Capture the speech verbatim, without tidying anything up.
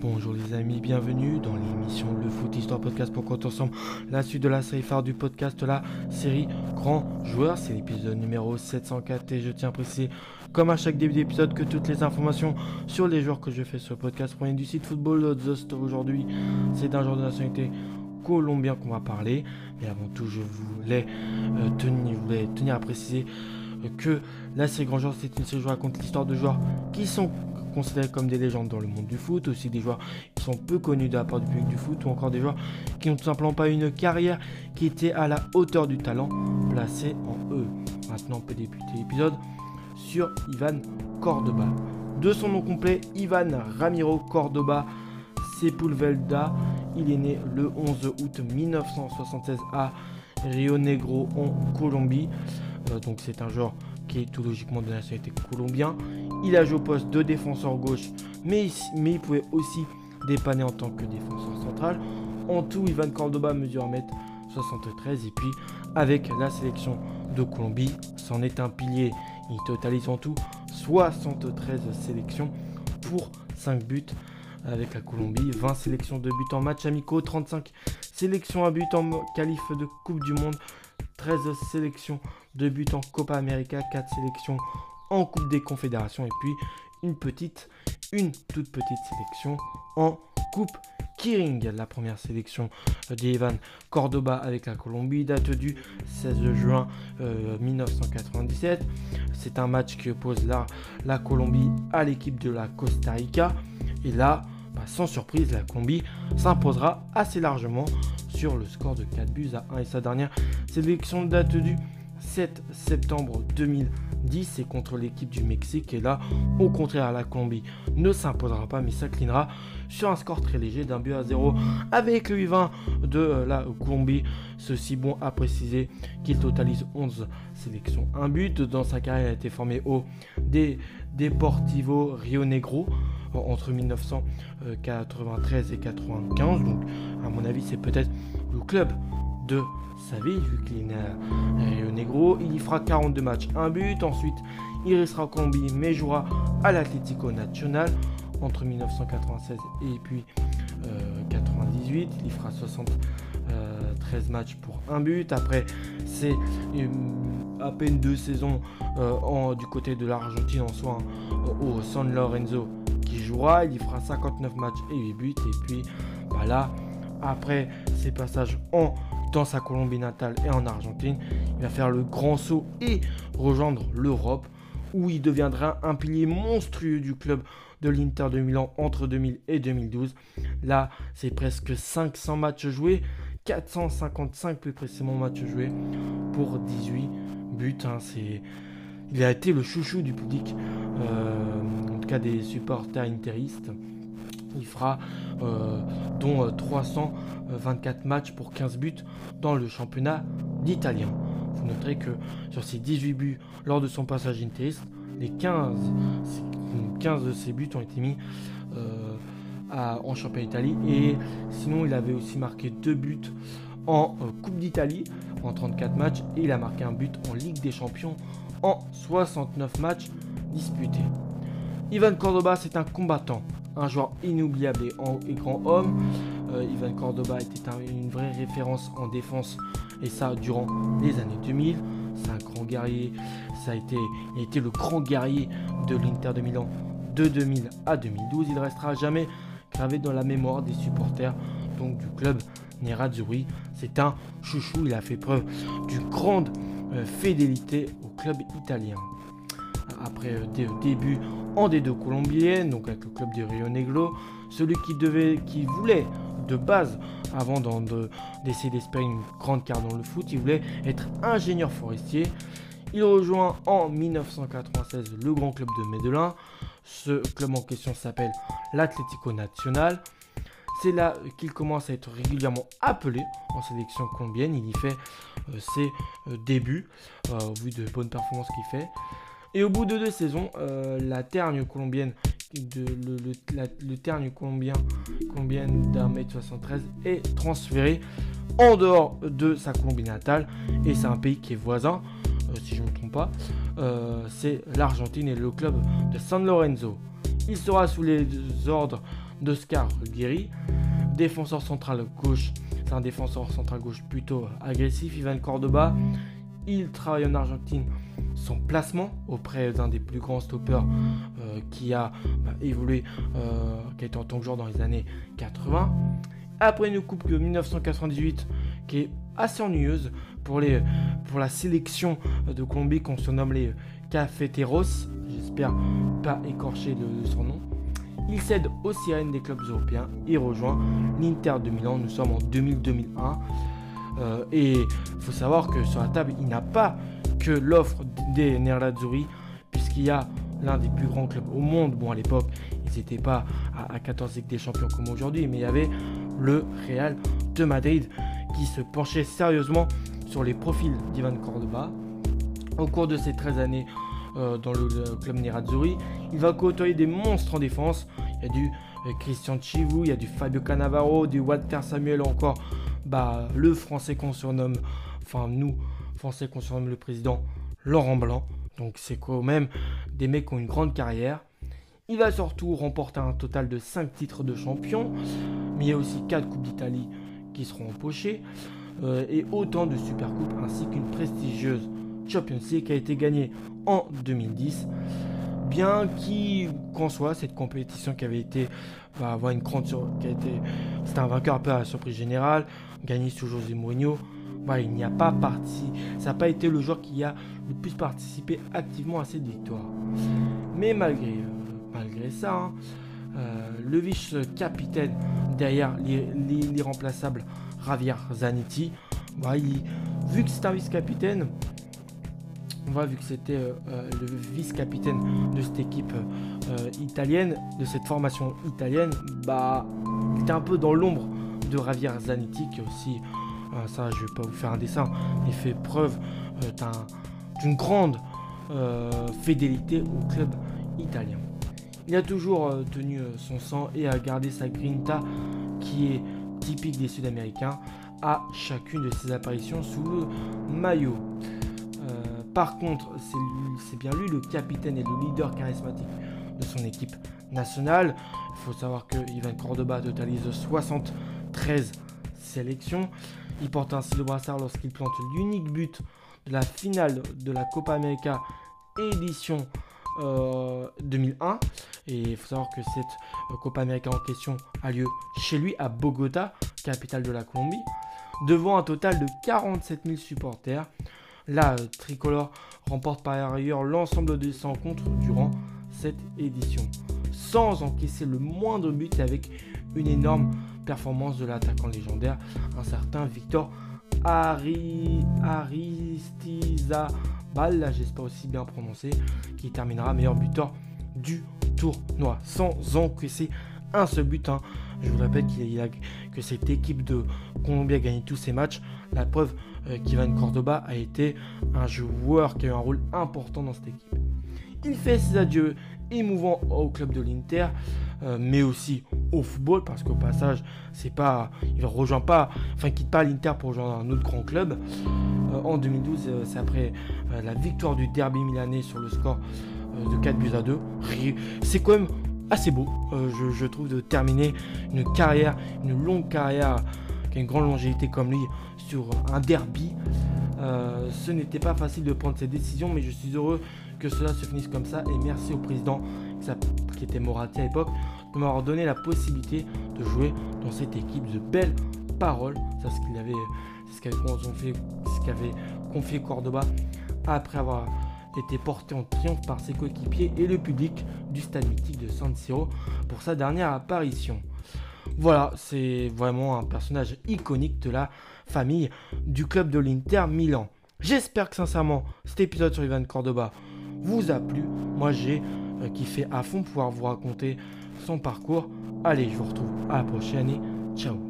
Bonjour les amis, bienvenue dans l'émission Le Foot Histoire Podcast pour qu'on ensemble la suite de la série phare du podcast, la série Grand Joueur. C'est l'épisode numéro sept cent quatre et je tiens à préciser, comme à chaque début d'épisode, que toutes les informations sur les joueurs que je fais sur le podcast proviennent du site Football The Store. Aujourd'hui, c'est d'un joueur de nationalité colombien qu'on va parler. Mais avant tout, je voulais, euh, tenir, je voulais tenir à préciser que la série Grand Joueur, c'est une série qui raconte l'histoire de joueurs qui sont considérés comme des légendes dans le monde du foot, aussi des joueurs qui sont peu connus de la part du public du foot, ou encore des joueurs qui n'ont tout simplement pas une carrière qui était à la hauteur du talent placé en eux. Maintenant, on peut débuter l'épisode sur Iván Córdoba. De son nom complet, Iván Ramiro Córdoba Sepúlveda, il est né le onze août mille neuf cent soixante-seize à Rionegro en Colombie. Euh, donc c'est un joueur qui est tout logiquement de nationalité colombienne. Il a joué au poste de défenseur gauche, mais il, mais il pouvait aussi dépanner en tant que défenseur central. En tout, Iván Córdoba mesure un mètre soixante-treize et puis avec la sélection de Colombie, c'en est un pilier. Il totalise en tout soixante-treize sélections pour cinq buts avec la Colombie, vingt sélections de buts en matchs amicaux, trente-cinq sélections à but en qualif de Coupe du Monde, treize sélections de buts en Copa América, quatre sélections en Coupe des Confédérations et puis une petite, une toute petite sélection en Coupe Kiring. La première sélection d'Iván Córdoba avec la Colombie date du seize juin mille neuf cent quatre-vingt-dix-sept. C'est un match qui oppose la, la Colombie à l'équipe de la Costa Rica. Et là, bah, sans surprise, la Colombie s'imposera assez largement sur le score de quatre buts à un. Et sa dernière sélection date du sept septembre deux mille dix, et contre l'équipe du Mexique. Et là, au contraire, la Colombie ne s'imposera pas, mais s'inclinera sur un score très léger d'un but à zéro avec le U vingt de euh, la Colombie. Ceci bon à préciser qu'il totalise onze sélections, un but. Dans sa carrière, il a été formé au des Deportivo Rionegro entre mille neuf cent quatre-vingt-treize et quatre-vingt-quinze. Donc, à mon avis, c'est peut-être le club de sa vie, vu qu'il est né à Rionegro. Il y fera quarante-deux matchs, un but. Ensuite, il restera en Colombie, mais jouera à l'Atlético Nacional entre mille neuf cent quatre-vingt-seize et puis euh, quatre-vingt-dix-huit. Il y fera soixante-treize matchs pour un but. Après, c'est euh, à peine deux saisons euh, en, du côté de l'Argentine en soi, hein, au San Lorenzo qui jouera. Il y fera cinquante-neuf matchs et huit buts. Et puis, bah là, après ses passages en dans sa Colombie natale et en Argentine, il va faire le grand saut et rejoindre l'Europe, où il deviendra un pilier monstrueux du club de l'Inter de Milan entre deux mille et deux mille douze. Là, c'est presque cinq cents matchs joués, quatre cent cinquante-cinq plus précisément matchs joués pour dix-huit buts. Hein, c'est... Il a été le chouchou du public, euh, en tout cas des supporters interistes. Il fera euh, dont euh, trois cent vingt-quatre matchs pour quinze buts dans le championnat d'italien. Vous noterez que sur ces dix-huit buts lors de son passage interiste, les quinze, quinze de ses buts ont été mis euh, à, en championnat d'Italie. Et sinon, il avait aussi marqué deux buts en euh, Coupe d'Italie en trente-quatre matchs, et il a marqué un but en Ligue des Champions en soixante-neuf matchs disputés. Iván Córdoba, c'est un combattant, un joueur inoubliable et, en, et grand homme. Euh, Iván Córdoba était un, une vraie référence en défense, et ça durant les années deux mille. C'est un grand guerrier, ça a été, il a été le grand guerrier de l'Inter de Milan de deux mille à deux mille douze. Il ne restera jamais gravé dans la mémoire des supporters donc, du club Nerazzurri. C'est un chouchou, il a fait preuve d'une grande euh, fidélité au club italien. Après euh, des débuts en D deux colombienne, donc avec le club de Rionegro, celui qui devait, qui voulait de base, avant d'en, de, d'essayer d'espérer une grande carrière dans le foot, il voulait être ingénieur forestier. Il rejoint en mille neuf cent quatre-vingt-seize le grand club de Medellin. Ce club en question s'appelle l'Atlético Nacional. C'est là qu'il commence à être régulièrement appelé en sélection colombienne. Il y fait euh, ses euh, débuts euh, au vu de bonnes performances qu'il fait. Et au bout de deux saisons, euh, la tergne colombienne de, le, le, la, le tergne colombien, colombienne d'un mètre soixante-treize est transférée en dehors de sa Colombie natale, et c'est un pays qui est voisin, euh, si je ne me trompe pas, euh, c'est l'Argentine et le club de San Lorenzo. Il sera sous les ordres d'Oscar Guiri. Défenseur central gauche, c'est un défenseur central gauche plutôt agressif. Iván Córdoba, il travaille en Argentine. Son placement auprès d'un des plus grands stoppeurs euh, qui a bah, évolué, euh, qui a été en tant que joueur dans les années quatre-vingts. Après une coupe de mille neuf cent quatre-vingt-dix-huit qui est assez ennuyeuse pour, les, pour la sélection de Colombie qu'on surnomme les Cafeteros, j'espère pas écorcher de, de son nom, il cède aux sirènes des clubs européens et rejoint l'Inter de Milan. Nous sommes en deux mille deux mille un euh, et il faut savoir que sur la table il n'a pas que l'offre des Nerazzurri, puisqu'il y a l'un des plus grands clubs au monde. Bon, à l'époque ils n'étaient pas à, à quatorze Ligue des Champions comme aujourd'hui, mais il y avait le Real de Madrid qui se penchait sérieusement sur les profils d'Iván Córdoba. Au cours de ces treize années euh, dans le, le club Nerazzurri, il va côtoyer des monstres en défense. Il y a du euh, Christian Chivu, il y a du Fabio Cannavaro, du Walter Samuel, encore bah, le français qu'on surnomme, enfin nous français qu'on surnomme le président, Laurent Blanc. Donc c'est quand même des mecs qui ont une grande carrière. Il va surtout remporter un total de cinq titres de champion, mais il y a aussi quatre Coupes d'Italie qui seront empochées euh, et autant de Supercoupes ainsi qu'une prestigieuse Champions League qui a été gagnée en deux mille dix. Bien qu'en soit cette compétition qui avait été bah, avoir une grande sur... qui a été c'était un vainqueur un peu à la surprise générale, gagné sous José Mourinho. Voilà, il n'y a pas parti, ça n'a pas été le joueur qui a le plus participé activement à cette victoire. Mais malgré, euh, malgré ça, hein, euh, le vice-capitaine derrière l'irremplaçable Javier Zanetti, bah, il, vu que c'est un vice-capitaine, bah, vu que c'était euh, euh, le vice-capitaine de cette équipe euh, italienne, de cette formation italienne, bah, il était un peu dans l'ombre de Javier Zanetti qui aussi... ça je vais pas vous faire un dessin, mais fait preuve euh, d'un, d'une grande euh, fidélité au club italien. Il a toujours euh, tenu euh, son sang et a gardé sa grinta qui est typique des Sud-Américains à chacune de ses apparitions sous le maillot. Euh, par contre, c'est, c'est bien lui le capitaine et le leader charismatique de son équipe nationale. Il faut savoir que Iván Córdoba totalise soixante-treize sélections. Il porte ainsi le brassard lorsqu'il plante l'unique but de la finale de la Copa América édition euh, deux mille un. Et il faut savoir que cette euh, Copa América en question a lieu chez lui à Bogota, capitale de la Colombie, devant un total de quarante-sept mille supporters. La euh, tricolore remporte par ailleurs l'ensemble de ses rencontres durant cette édition, sans encaisser le moindre but, avec une énorme performance de l'attaquant légendaire, un certain Victor Ari... Aristiza, là j'espère aussi bien prononcé, qui terminera meilleur buteur du tournoi, sans encaisser un seul but. Hein. Je vous répète qu'il a... que cette équipe de Colombie a gagné tous ses matchs, la preuve euh, qu'Iván Córdoba a été un joueur qui a eu un rôle important dans cette équipe. Il fait ses adieux émouvants au club de l'Inter, euh, mais aussi au football, parce qu'au passage, c'est pas, il rejoint pas, enfin, quitte pas l'Inter pour rejoindre un autre grand club. Euh, en deux mille douze, euh, c'est après euh, la victoire du derby milanais sur le score euh, de quatre buts à deux. C'est quand même assez beau, euh, je, je trouve, de terminer une carrière, une longue carrière qui a une grande longévité comme lui sur un derby. Euh, ce n'était pas facile de prendre cette décision, mais je suis heureux que cela se finisse comme ça, et merci au président qui était Moratti à l'époque de m'avoir donné la possibilité de jouer dans cette équipe. De belles paroles, ça, ce qu'il avait, c'est ce qu'avait, ce qu'avait confié Córdoba après avoir été porté en triomphe par ses coéquipiers et le public du stade mythique de San Siro pour sa dernière apparition. Voilà, c'est vraiment un personnage iconique de la famille du club de l'Inter Milan. J'espère que sincèrement cet épisode sur Iván Córdoba vous a plu. Moi j'ai euh, kiffé à fond pouvoir vous raconter son parcours. Allez, je vous retrouve à la prochaine et ciao.